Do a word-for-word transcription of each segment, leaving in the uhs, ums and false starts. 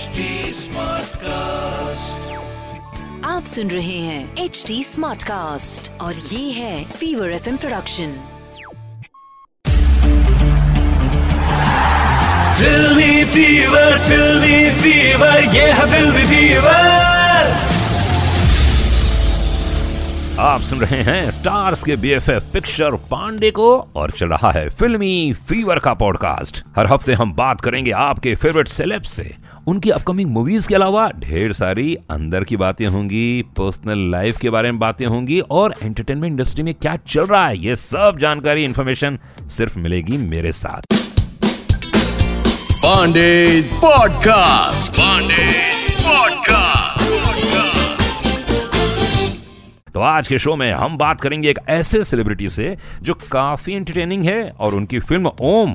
Smart cast. आप सुन रहे हैं एच टी स्मार्ट कास्ट और ये है फीवर एफ एम प्रोडक्शन। फिल्मी फीवर, फिल्मी फीवर, ये है फिल्मी फीवर। आप सुन रहे हैं स्टार्स के बीएफएफ पिक्चर पांडे को और चल रहा है फिल्मी फीवर का पॉडकास्ट। हर हफ्ते हम बात करेंगे आपके फेवरेट सेलेब से, उनकी अपकमिंग मूवीज के अलावा ढेर सारी अंदर की बातें होंगी, पर्सनल लाइफ के बारे में बातें होंगी और एंटरटेनमेंट इंडस्ट्री में क्या चल रहा है, ये सब जानकारी इंफॉर्मेशन सिर्फ मिलेगी मेरे साथ। Pandey's podcast, Pandey's podcast. तो आज के शो में हम बात करेंगे एक ऐसे सेलिब्रिटी से जो काफी एंटरटेनिंग है और उनकी फिल्म ओम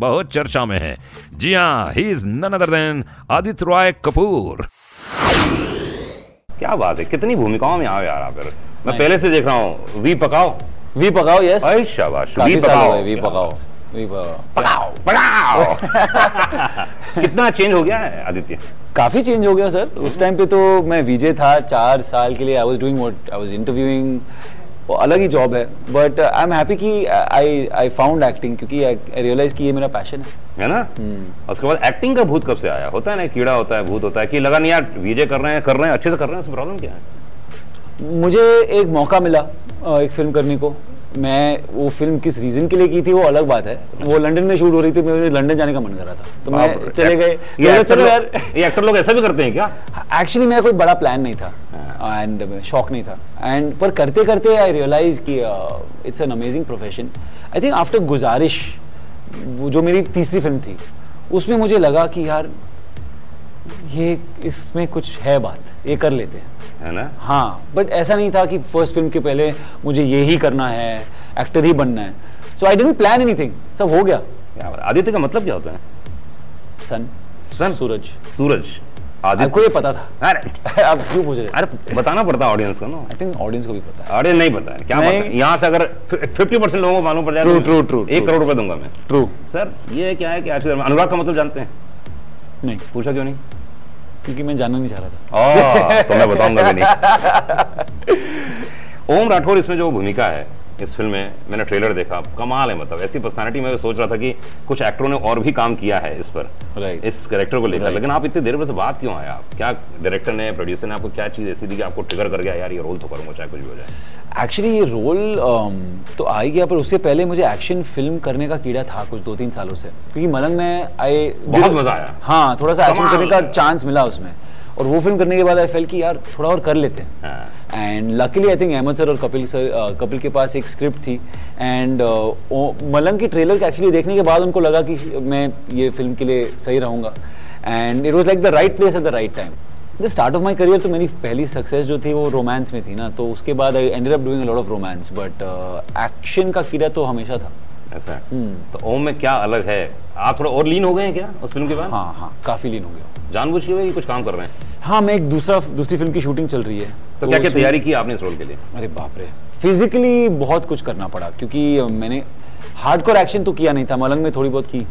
बहुत चर्चा में है। जी हाँ, he is none other than Aditya Roy Kapoor. क्या बात है, कितनी भूमिकाओं में आओ यार आप। मैं पहले से देख रहा हूँ। वी पकाओ, वी पकाओ, यस, शाबाश, वी पकाओ, वी पकाओ, पकाओ, पकाओ। कितना चेंज हो गया है आदित्य? काफी चेंज हो गया सर। उस टाइम पे तो मैं वीजे था चार साल के लिए। I was doing what I was interviewing, अलग ही जॉब है। बट आई एम हैप्पी कि आई आई फाउंड एक्टिंग, क्योंकि आई रियलाइज कि ये मेरा पैशन है, है ना। उसके बाद एक्टिंग का भूत कब से आया? होता है ना, कीड़ा होता है, भूत होता है कि लगा नहीं यार वीजे कर रहे हैं, कर रहे हैं अच्छे से कर रहे हैं, उसमें प्रॉब्लम क्या है? मुझे एक मौका मिला एक फिल्म करने को। मैं वो फिल्म किस रीजन के लिए की थी वो अलग बात है। वो लंदन में शूट हो रही थी, मुझे लंदन जाने का मन कर रहा था तो मैं चले गए। ये चलो यार, ये एक्टर लोग ऐसा भी करते हैं क्या? एक्चुअली मेरा कोई बड़ा प्लान नहीं था एंड शौक नहीं था एंड पर करते करते आई रियलाइज कि it's an amazing profession. I think after Guzaarish, जो मेरी तीसरी फिल्म थी, उसमें मुझे लगा कि यार ये इसमें कुछ है बात, ये कर लेते हैं, है ना। हाँ, बट ऐसा नहीं था कि फर्स्ट फिल्म के पहले मुझे ये ही करना है, एक्टर ही बनना है। So I didn't plan anything, सब हो गया। आदित्य का मतलब क्या होता है? सन, सन, सूरज, सूरज। आदित्य को ये पता था? अरे आप क्यों पूछ रहे? अरे बताना पड़ता ऑडियंस को ना। आई थिंक ऑडियंस को भी पता है। अरे नहीं पता है, क्या बात है। यहाँ से अगर पचास परसेंट लोगों को मालूम पड़ जाए, ट्रू ट्रू ट्रू, एक करोड़ रुपए दूंगा मैं। ट्रू सर, ये क्या है कि अनुराग का मतलब जानते हैं? नहीं पूछा क्यों नहीं? क्योंकि मैं जानना नहीं चाह रहा था। तो मैं बताऊंगा भी नहीं। ओम राठौर इसमें जो भूमिका है इस फिल्म में, मैंने ट्रेलर देखा, कमाल है। मतलब ऐसी पर्सनालिटी, मैं सोच रहा था कि कुछ एक्टरों ने और भी काम किया है इस पर, right. इस कैरेक्टर को लेकर, right. लेकिन आप इतनी देर में से बात क्यों आया? आप क्या डायरेक्टर ने, प्रोड्यूसर ने आपको क्या चीज़ ऐसी दी कि आपको ट्रिगर कर गया यार ये रोल तो करूँगा चाहे कुछ भी हो जाए? एक्चुअली ये रोल um, तो आ ही गया, पर उससे पहले मुझे एक्शन फिल्म करने का कीड़ा था कुछ दो तीन सालों से, क्योंकि मलंग में आई बहुत मज़ा आया। हाँ, थोड़ा सा एक्शन करने का चांस मिला उसमें, और वो फिल्म करने के बाद आई फेल कि यार थोड़ा और कर लेते हैं। And luckily I think Ahmed sir और कपिल सर, कपिल के पास एक स्क्रिप्ट थी एंड मलंग की ट्रेलर के एक्चुअली देखने के बाद उनको लगा कि मैं ये फिल्म के लिए सही रहूँगा and it was like the right place at the right time. The start of my career, तो मेरी पहली सक्सेस जो थी वो रोमांस में थी ना, तो उसके बाद I ended up doing a lot of romance, but action का कीड़ा तो हमेशा था। ऐसा तो ओम में क्या अलग है? आप थोड़ा और लीन हो गए हैं क्या उस फिल्म के बाद? हाँ हाँ, काफ़ी लीन हो गया। जानबूझ के हुए कुछ काम कर रहे हैं? हाँ, मैं एक दूसरा दूसरी फिल्म की शूटिंग चल रही है। तो क्या क्या तैयारी की आपने इस रोल के लिए? अरे बाप रे, फिजिकली बहुत कुछ करना पड़ा, क्योंकि मैंने हार्डकोर एक्शन तो किया नहीं था, मलंग में थोड़ी बहुत की।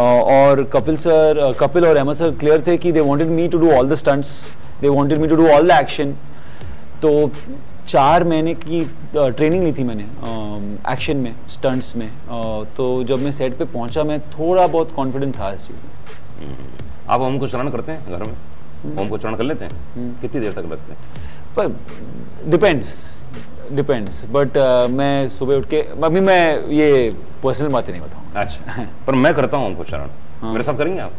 और कपिल सर, कपिल और अहमद सर क्लियर थे कि they wanted me to do all the stunts, they wanted me to do all the action. तो चार महीने की ट्रेनिंग ली थी मैंने एक्शन में, स्टंट्स में। तो जब मैं सेट पे पहुंचा, मैं थोड़ा बहुत कॉन्फिडेंट था इस चीज़ में। आप ओम को चरण करते हैं घर में? ओम को चरण कर लेते हैं? कितनी देर तक लगते हैं? पर डिपेंड्स डिपेंड्स बट मैं सुबह उठ के, अभी मैं ये पर्सनल बातें नहीं बताऊँगा। अच्छा। पर मैं करता हूँ ओम को चरण। मेरे साथ करेंगे आप?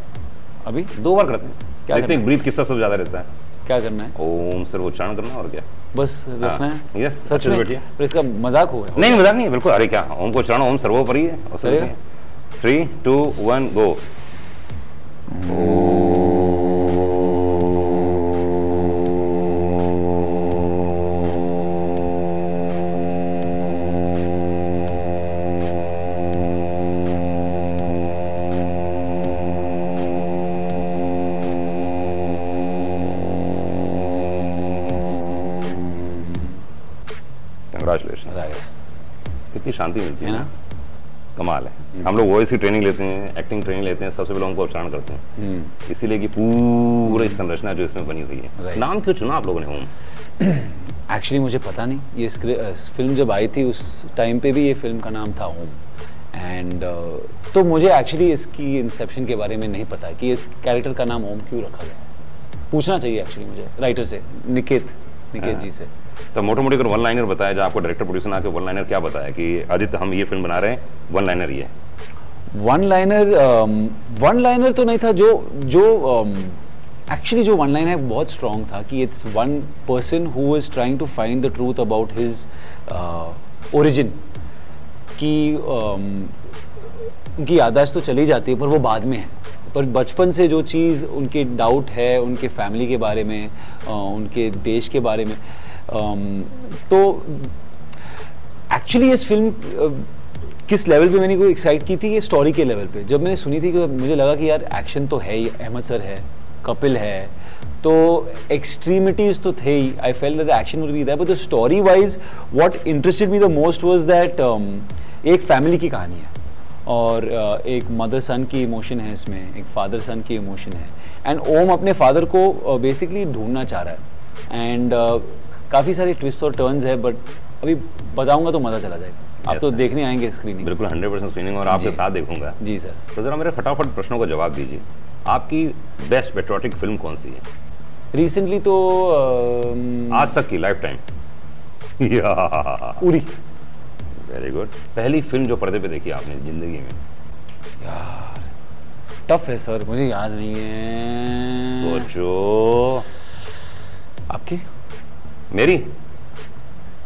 अभी दो बार करते हैं क्या? देखते हैं ब्रीथ किसका सब ज़्यादा रहता है। क्या करना है? ओम सर उच्चारण करना, और क्या बस रखना है। यस सच में, पर इसका मजाक हो गया। नहीं मजाक नहीं, बिल्कुल। अरे क्या, ओम को उच्चारण, ओम सर्वोपरि है। Three two one go. शांति मिलती है ना, कमाल है। हम लोग वॉइस की ट्रेनिंग लेते हैं, एक्टिंग ट्रेनिंग लेते हैं, सबसे पहले उनको उच्चारण करते हैं, इसीलिए कि पूरी संरचना जो इसमें बनी हुई है। नाम क्यों चुना आप लोगों ने ओम? एक्चुअली मुझे पता नहीं, ये फिल्म जब आई थी उस टाइम पे भी ये फिल्म का नाम था ओम। एंड uh, तो मुझे एक्चुअली इसकी इंसेप्शन के बारे में नहीं पता कि इस कैरेक्टर का नाम ओम क्यों रखा गया है। पूछना चाहिए एक्चुअली मुझे राइटर से, निकेत निकेत जी से। तो मोटा मोटी अगर वन लाइनर बताया जाए आपको, डायरेक्टर प्रोड्यूसर ने आके वन लाइनर क्या बताया कि आदित्य हम ये फिल्म बना रहे हैं, वन लाइनर ये? वन लाइनर वन लाइनर तो नहीं था। जो जो एक्चुअली um, जो वन लाइन है बहुत स्ट्रॉन्ग था कि it's one person who is trying to find the truth about his origin. कि उनकी याददाश्त तो चली जाती है पर वो बाद में है, पर बचपन से जो चीज़ उनके डाउट है उनके फैमिली के बारे में, उनके देश के बारे में। तो एक्चुअली इस फिल्म किस लेवल पे मैंने कोई एक्साइट की थी, ये स्टोरी के लेवल पे जब मैंने सुनी थी कि मुझे लगा कि यार एक्शन तो है ही, अहमद सर है, कपिल है, तो एक्सट्रीमिटीज तो थे ही। I felt that the action would be that, but the story wise what interested me the most was that एक फैमिली की कहानी है और uh, एक मदर सन की इमोशन है इसमें, एक फादर सन की इमोशन है। एंड ओम अपने फादर को बेसिकली uh, ढूंढना चाह रहा है। एंड uh, काफ़ी सारे ट्विस्ट और टर्न्स है, बट अभी बताऊंगा तो मज़ा चला जाएगा। आप yes, तो देखने आएंगे स्क्रीनिंग? बिल्कुल हंड्रेड परसेंट स्क्रीनिंग, और आपके साथ देखूंगा जी सर। तो जरा मेरे फटाफट प्रश्नों का जवाब दीजिए, आपकी बेस्ट पेट्रियोटिक फिल्म कौन सी है रिसेंटली? तो uh, आज तक की life time Uri. Very good. पहली फिल्म जो पर्दे पे देखी आपने जिंदगी में? यार टफ है सर, मुझे याद नहीं है। सोचो। आपकी? मेरी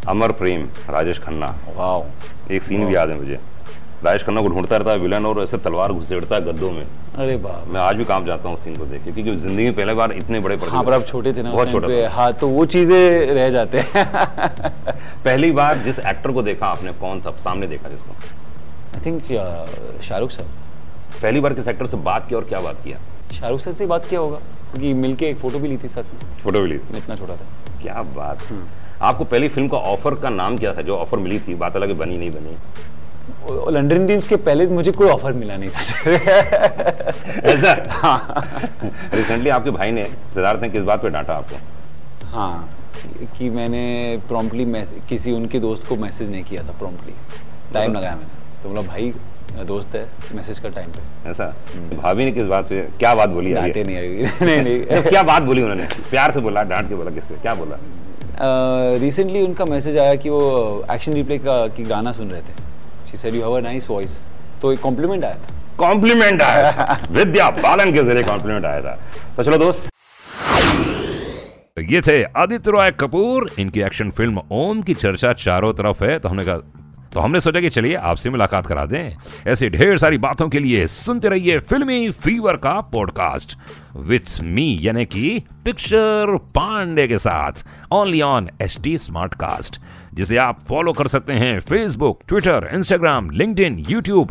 अमर प्रेम, राजेश खन्ना। वाह। एक सीन भी याद है मुझे, राजेश खन्ना को ढूंढता रहता है विलन और ऐसे तलवार घुसेड़ता है गद्दों में। अरे बाप, मैं आज भी काम जाता हूँ उस सीन को देख के, क्योंकि जिंदगी में पहले बार इतने बड़े पर्दे। हाँ, पर आप छोटे थे ना, बहुत छोटे। हाँ, तो वो चीज़ें रह जाते हैं। पहली बार जिस एक्टर को देखा आपने, कौन था सामने देखा जिसको? आई थिंक शाहरुख साहब। पहली बार किस एक्टर से बात की और क्या बात किया? शाहरुख सर से बात किया होगा क्योंकि मिलके एक फोटो भी ली थी साथ में। फोटो भी ली थी? मैं इतना छोटा था। क्या बात। आपको पहली फिल्म का ऑफर का नाम क्या था जो ऑफर मिली थी? बात अलग है बनी नहीं बनी। लंडन टीम्स के पहले मुझे कोई ऑफर मिला नहीं था सर। ऐसा? हाँ। रिसेंटली आपके भाई ने, सिद्धार्थ ने किस बात पे डांटा आपको? हाँ, कि मैंने प्रॉम्प्टली किसी उनके दोस्त को मैसेज नहीं किया था, प्रॉम्प्टली टाइम लगाया मैंने, तो बोला भाई मेरा दोस्त है, मैसेज का टाइम पे। ऐसा? भाभी ने किस बात पे क्या बात बोली? डांटे नहीं आई। नहीं नहीं। क्या बात बोली उन्होंने? प्यार से बोला, डांट के बोला, किससे क्या बोला? रिसेंटली उनका मैसेज आया कि वो एक्शन रिप्ले का की गाना सुन रहे थे। She said, you have a nice voice. तो एक कॉम्प्लीमेंट आया था। कॉम्प्लीमेंट आया था। विद्या बालन के जरिए कॉम्प्लीमेंट आया था। तो चलो दोस्त, ये थे आदित्य रॉय कपूर। इनकी एक्शन फिल्म ओम की चर्चा चारों तरफ है, तो हमने कहा तो हमने सोचा कि चलिए आपसे मुलाकात करा दें। ऐसे ढेर सारी बातों के लिए सुनते रहिए फिल्मी फीवर का पॉडकास्ट विथ मी, यानी कि पिक्चर पांडे के साथ, only on H T smart cast, जिसे आप फॉलो कर सकते हैं Facebook, Twitter, Instagram, LinkedIn, YouTube,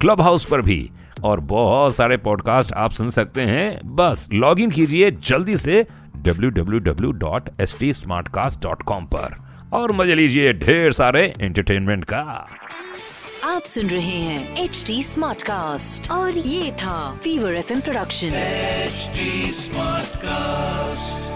club house पर भी। और बहुत सारे पॉडकास्ट आप सुन सकते हैं, बस लॉग इन कीजिए जल्दी से W W W dot H T smart cast dot com पर और मजे लीजिए ढेर सारे एंटरटेनमेंट का। आप सुन रहे हैं एच टी स्मार्ट कास्ट और ये था fever F M production H T smart cast.